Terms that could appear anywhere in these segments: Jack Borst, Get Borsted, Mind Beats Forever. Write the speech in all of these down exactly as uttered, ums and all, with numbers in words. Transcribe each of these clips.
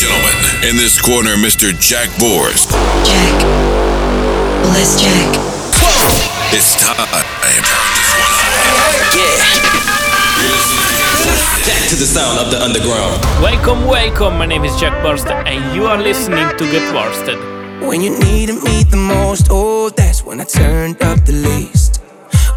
gentlemen, in this corner, Mister Jack Borst. Jack. Let's Jack. Whoa. It's time. Yeah. Back to the sound of the underground. Welcome, welcome. My name is Jack Borst, and you are listening to Get Borsted. When you needed me the most, oh, that's when I turned up the least.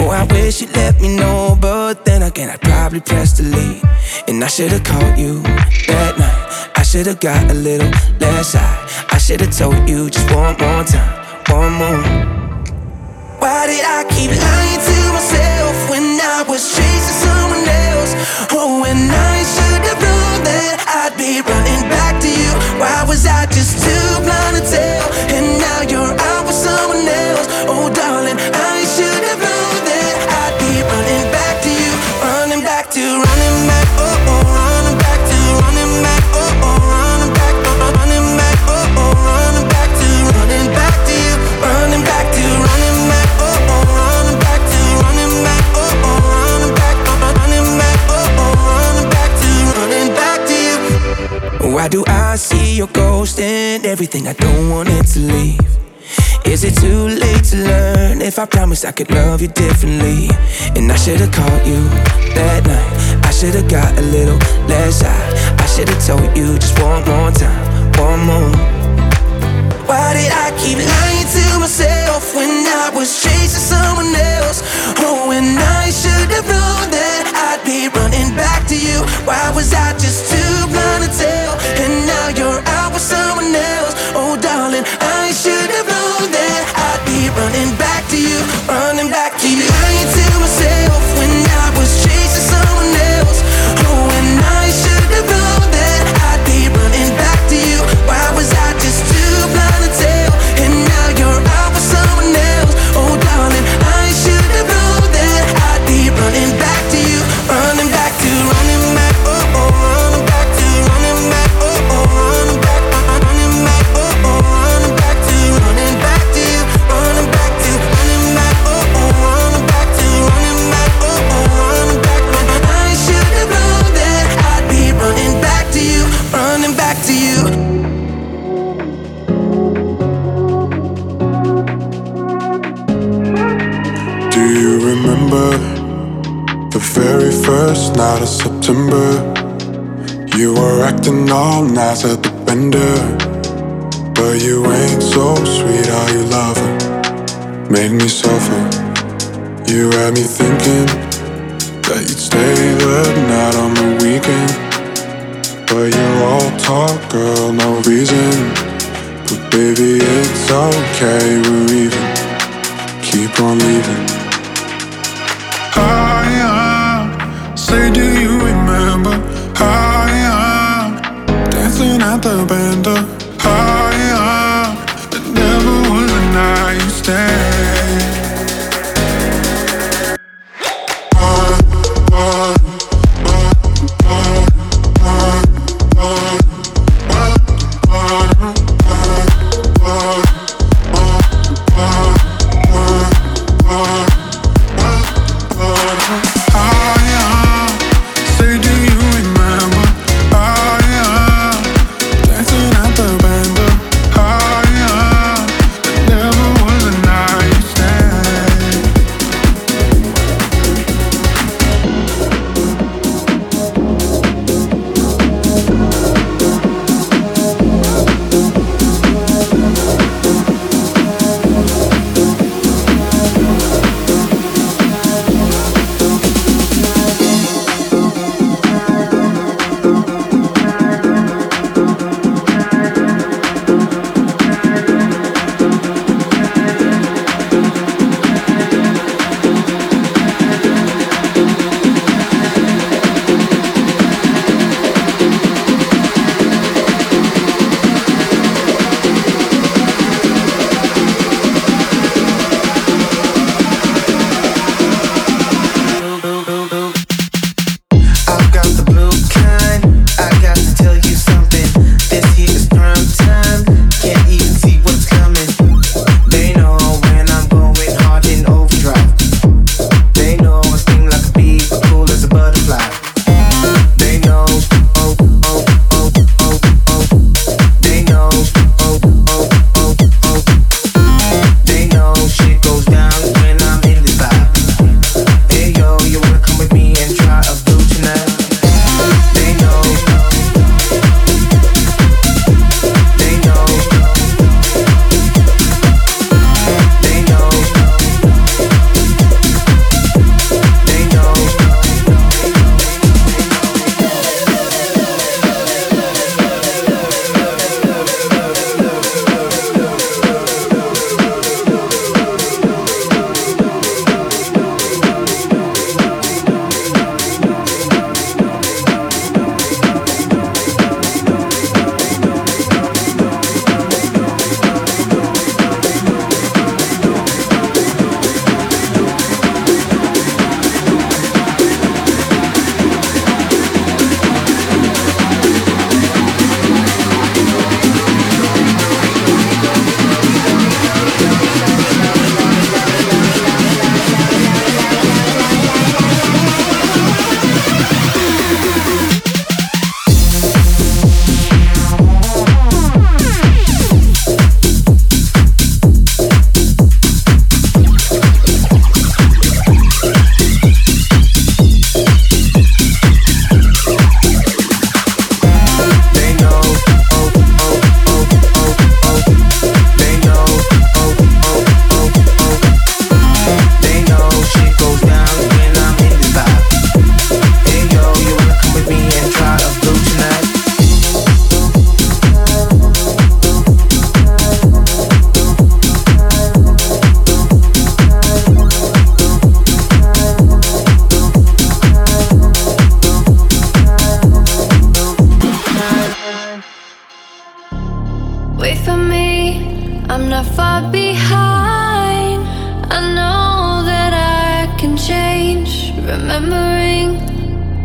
Oh, I wish you'd let me know, but then again, I'd probably press delete. And I should've called you that night. I should've got a little less high. I should've told you just one more time, one more. Why did I keep lying to myself when I was chasing someone else? Oh, and I should've known that I'd be running back to you. Why was I just too blind to tell? And now you're out with someone else. Oh, darling, I should've known. Why do I see your ghost in everything? I don't want it to leave. Is it too late to learn if I promised I could love you differently? And I should've called you that night. I should've got a little less high. I should've told you just one more time, one more. Why did I keep lying to myself when I was chasing someone else? Oh, and I should've known that I'd be running back to you. Why was I just too blind to tell? And now you're out with someone else. Oh, darling, I should've known that I'd be running back to you, running back to you. Keep lying to myself when I was chasing someone else. Oh, and I should've known that I'd be running back to you. Why was I just too blind to tell? And now you're out with someone else. Oh, darling, I should've known that I'd be running back to you. Running back to, running back, oh, oh, running back to, running back, oh, oh, running back, running back, oh, oh, running back to, running back to you, running back to, running back, oh, oh, running back to, running back, oh, oh, running back. I should have known that I'd be running back to you, running back to you. Very first night of September, you were acting all nice at the bender, but you ain't so sweet how you love her, made me suffer. You had me thinking that you'd stay the night on the weekend, but you're all talk, girl, no reason. But baby, it's okay, we're even. Keep on leaving. I Say, do you remember how I am dancing at the bender? How I am, but never was a night you stay. One, one, one, one, one, one, one, one, one, one, one, one. Say, do you remember? I am dancing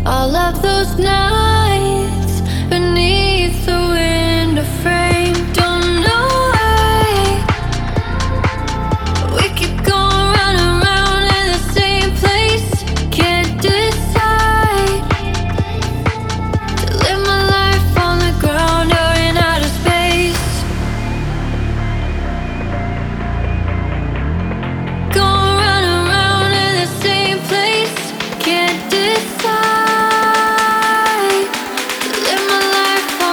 All of those nights beneath the window frame. Don't know why we keep going round and round in the same place. Can't decide to live my life on the ground or in outer space. Going round and round in the same place. Can't decide. Live my life on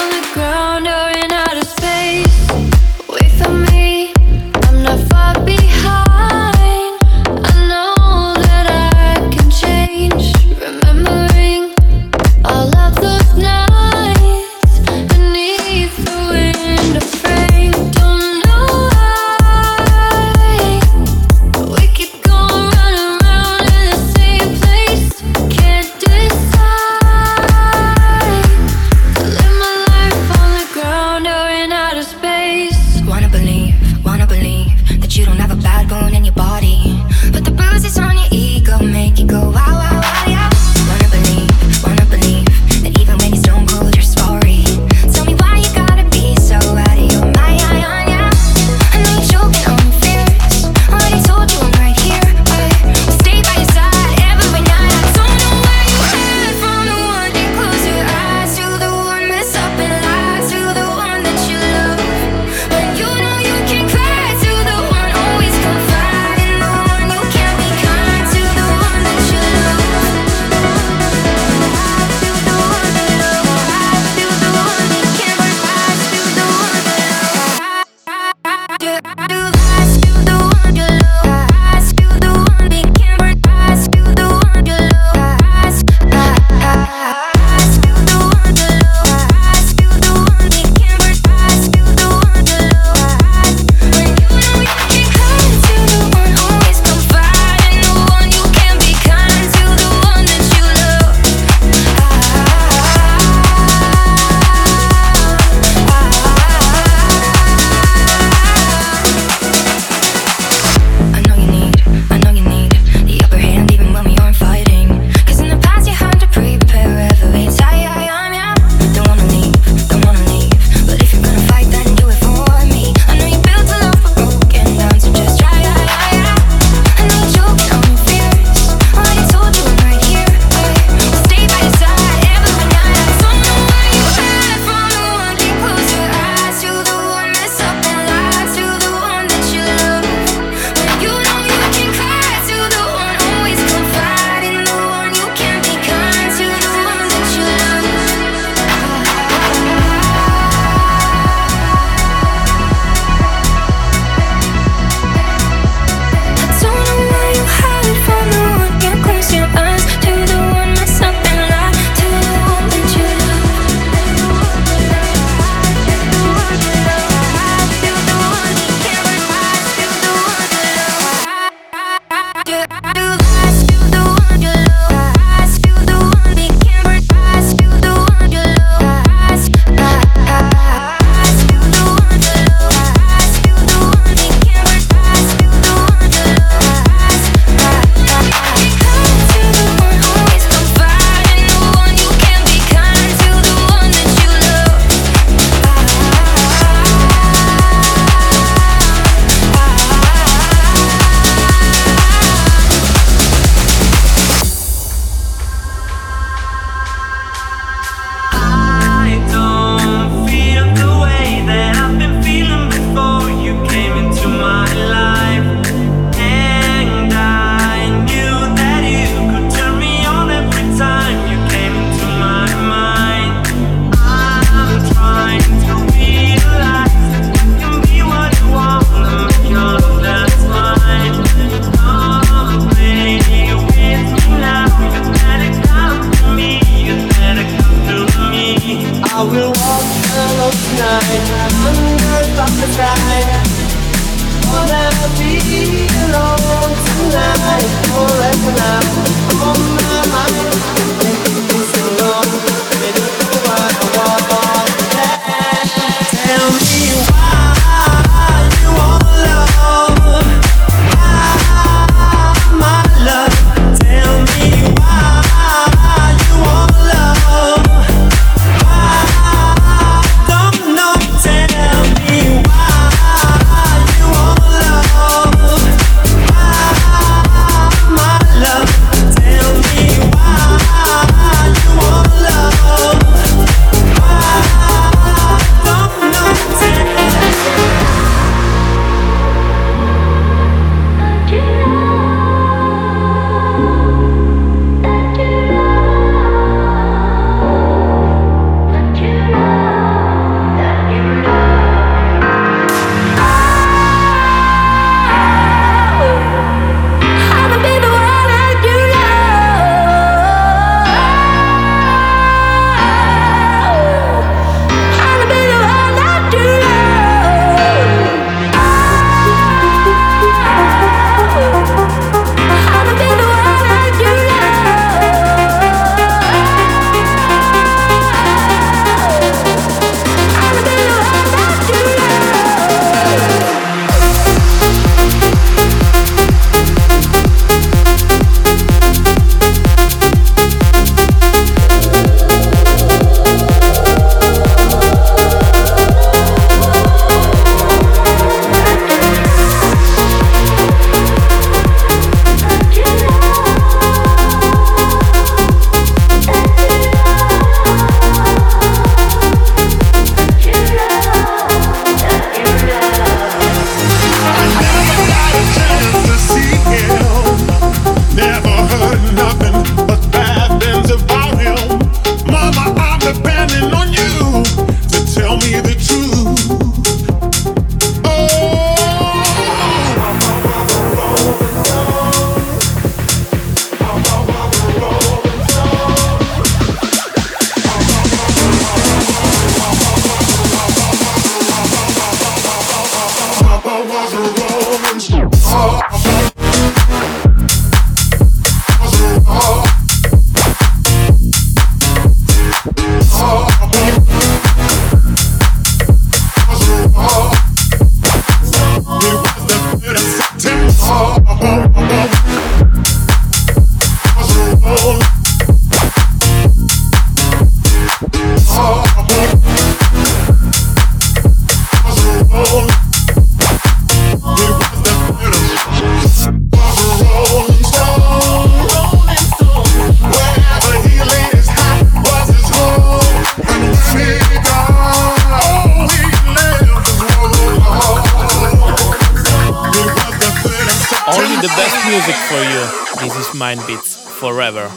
Mind Beats Forever.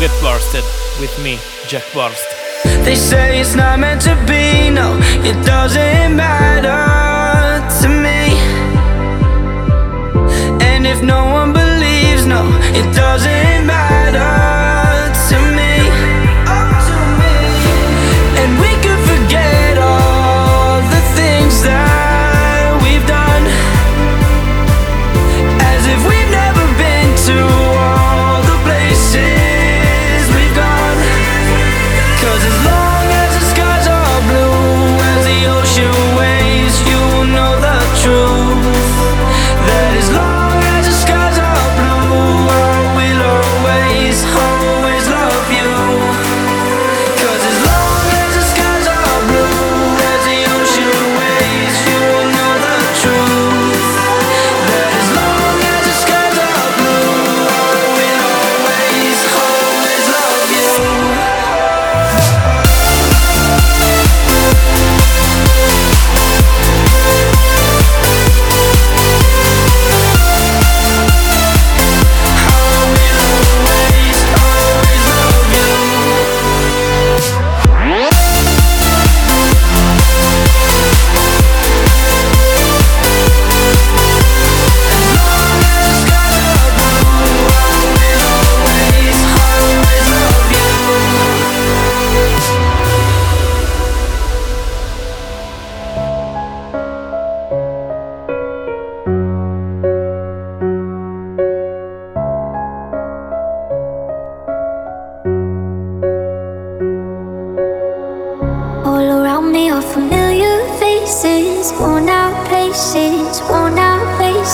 Get Borsted with me, Jack Borst. They say it's not meant to be, no, it doesn't matter to me. And if no one believes, no, it doesn't matter to me. Oh, to me.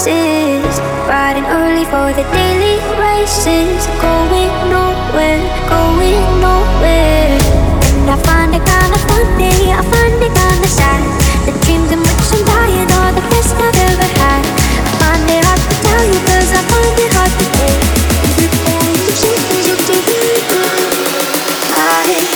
places, riding early for the daily races, going nowhere, going nowhere. And I find it kinda funny, I find it kinda sad, the dreams in which I'm dying are the best I've ever had. I find it hard to tell you, cause I find it hard to take. You're going to change, you take me. I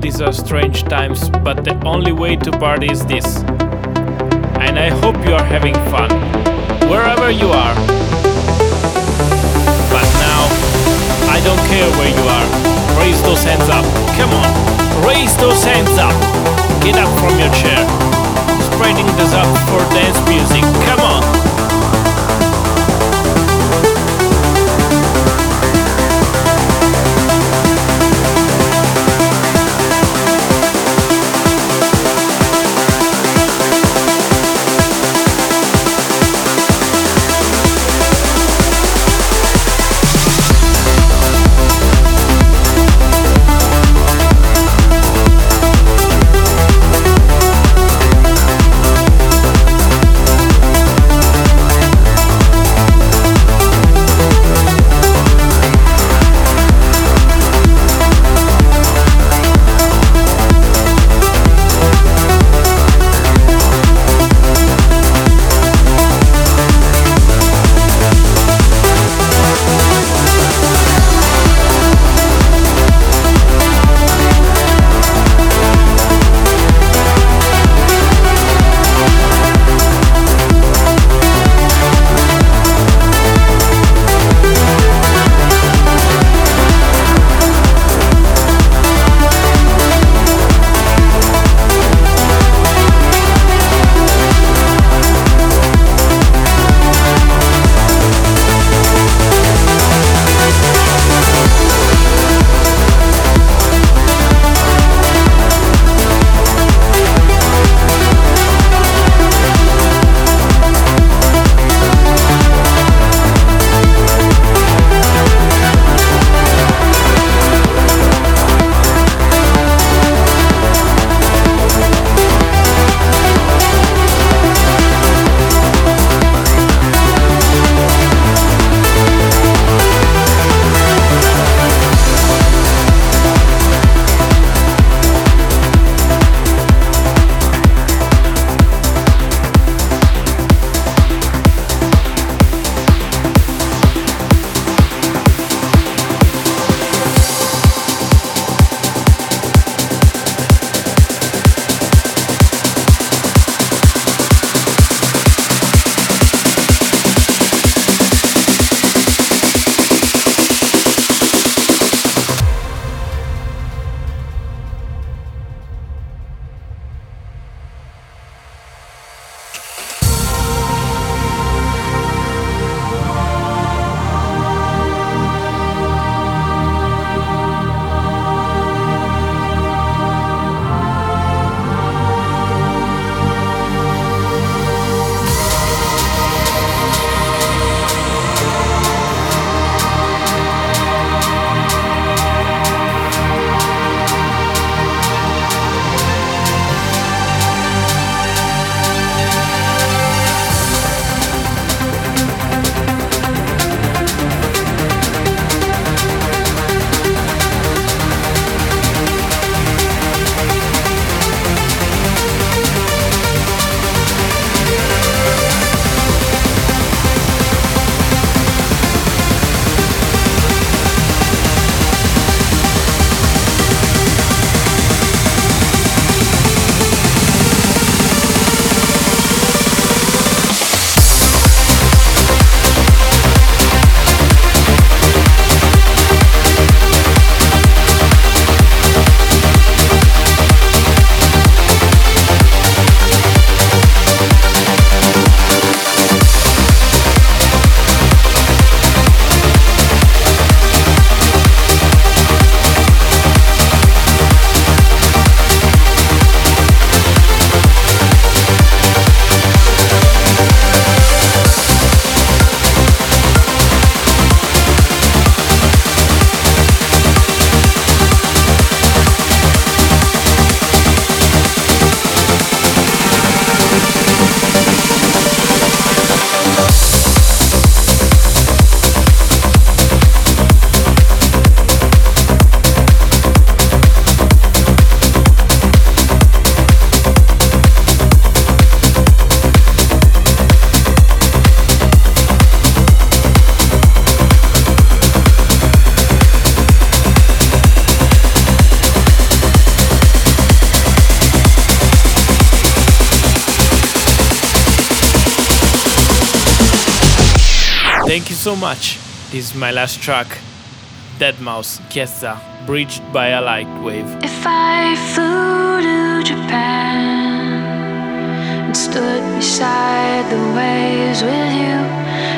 these are strange times, but the only way to party is this. And I hope you are having fun, wherever you are. But now, I don't care where you are. Raise those hands up. Come on, raise those hands up. Get up from your chair. Spreading this up for dance music. Come on. Thank you so much. This is my last track, Deadmau five, Kiesa, bridged by a light wave. If I flew to Japan and stood beside the waves with you,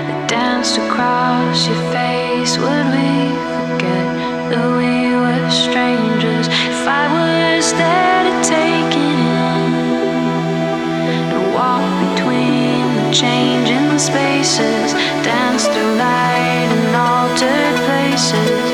that danced across your face, would we forget that we were strangers? If I was there to take it in and walk between the changing spaces, dance through light and altered places.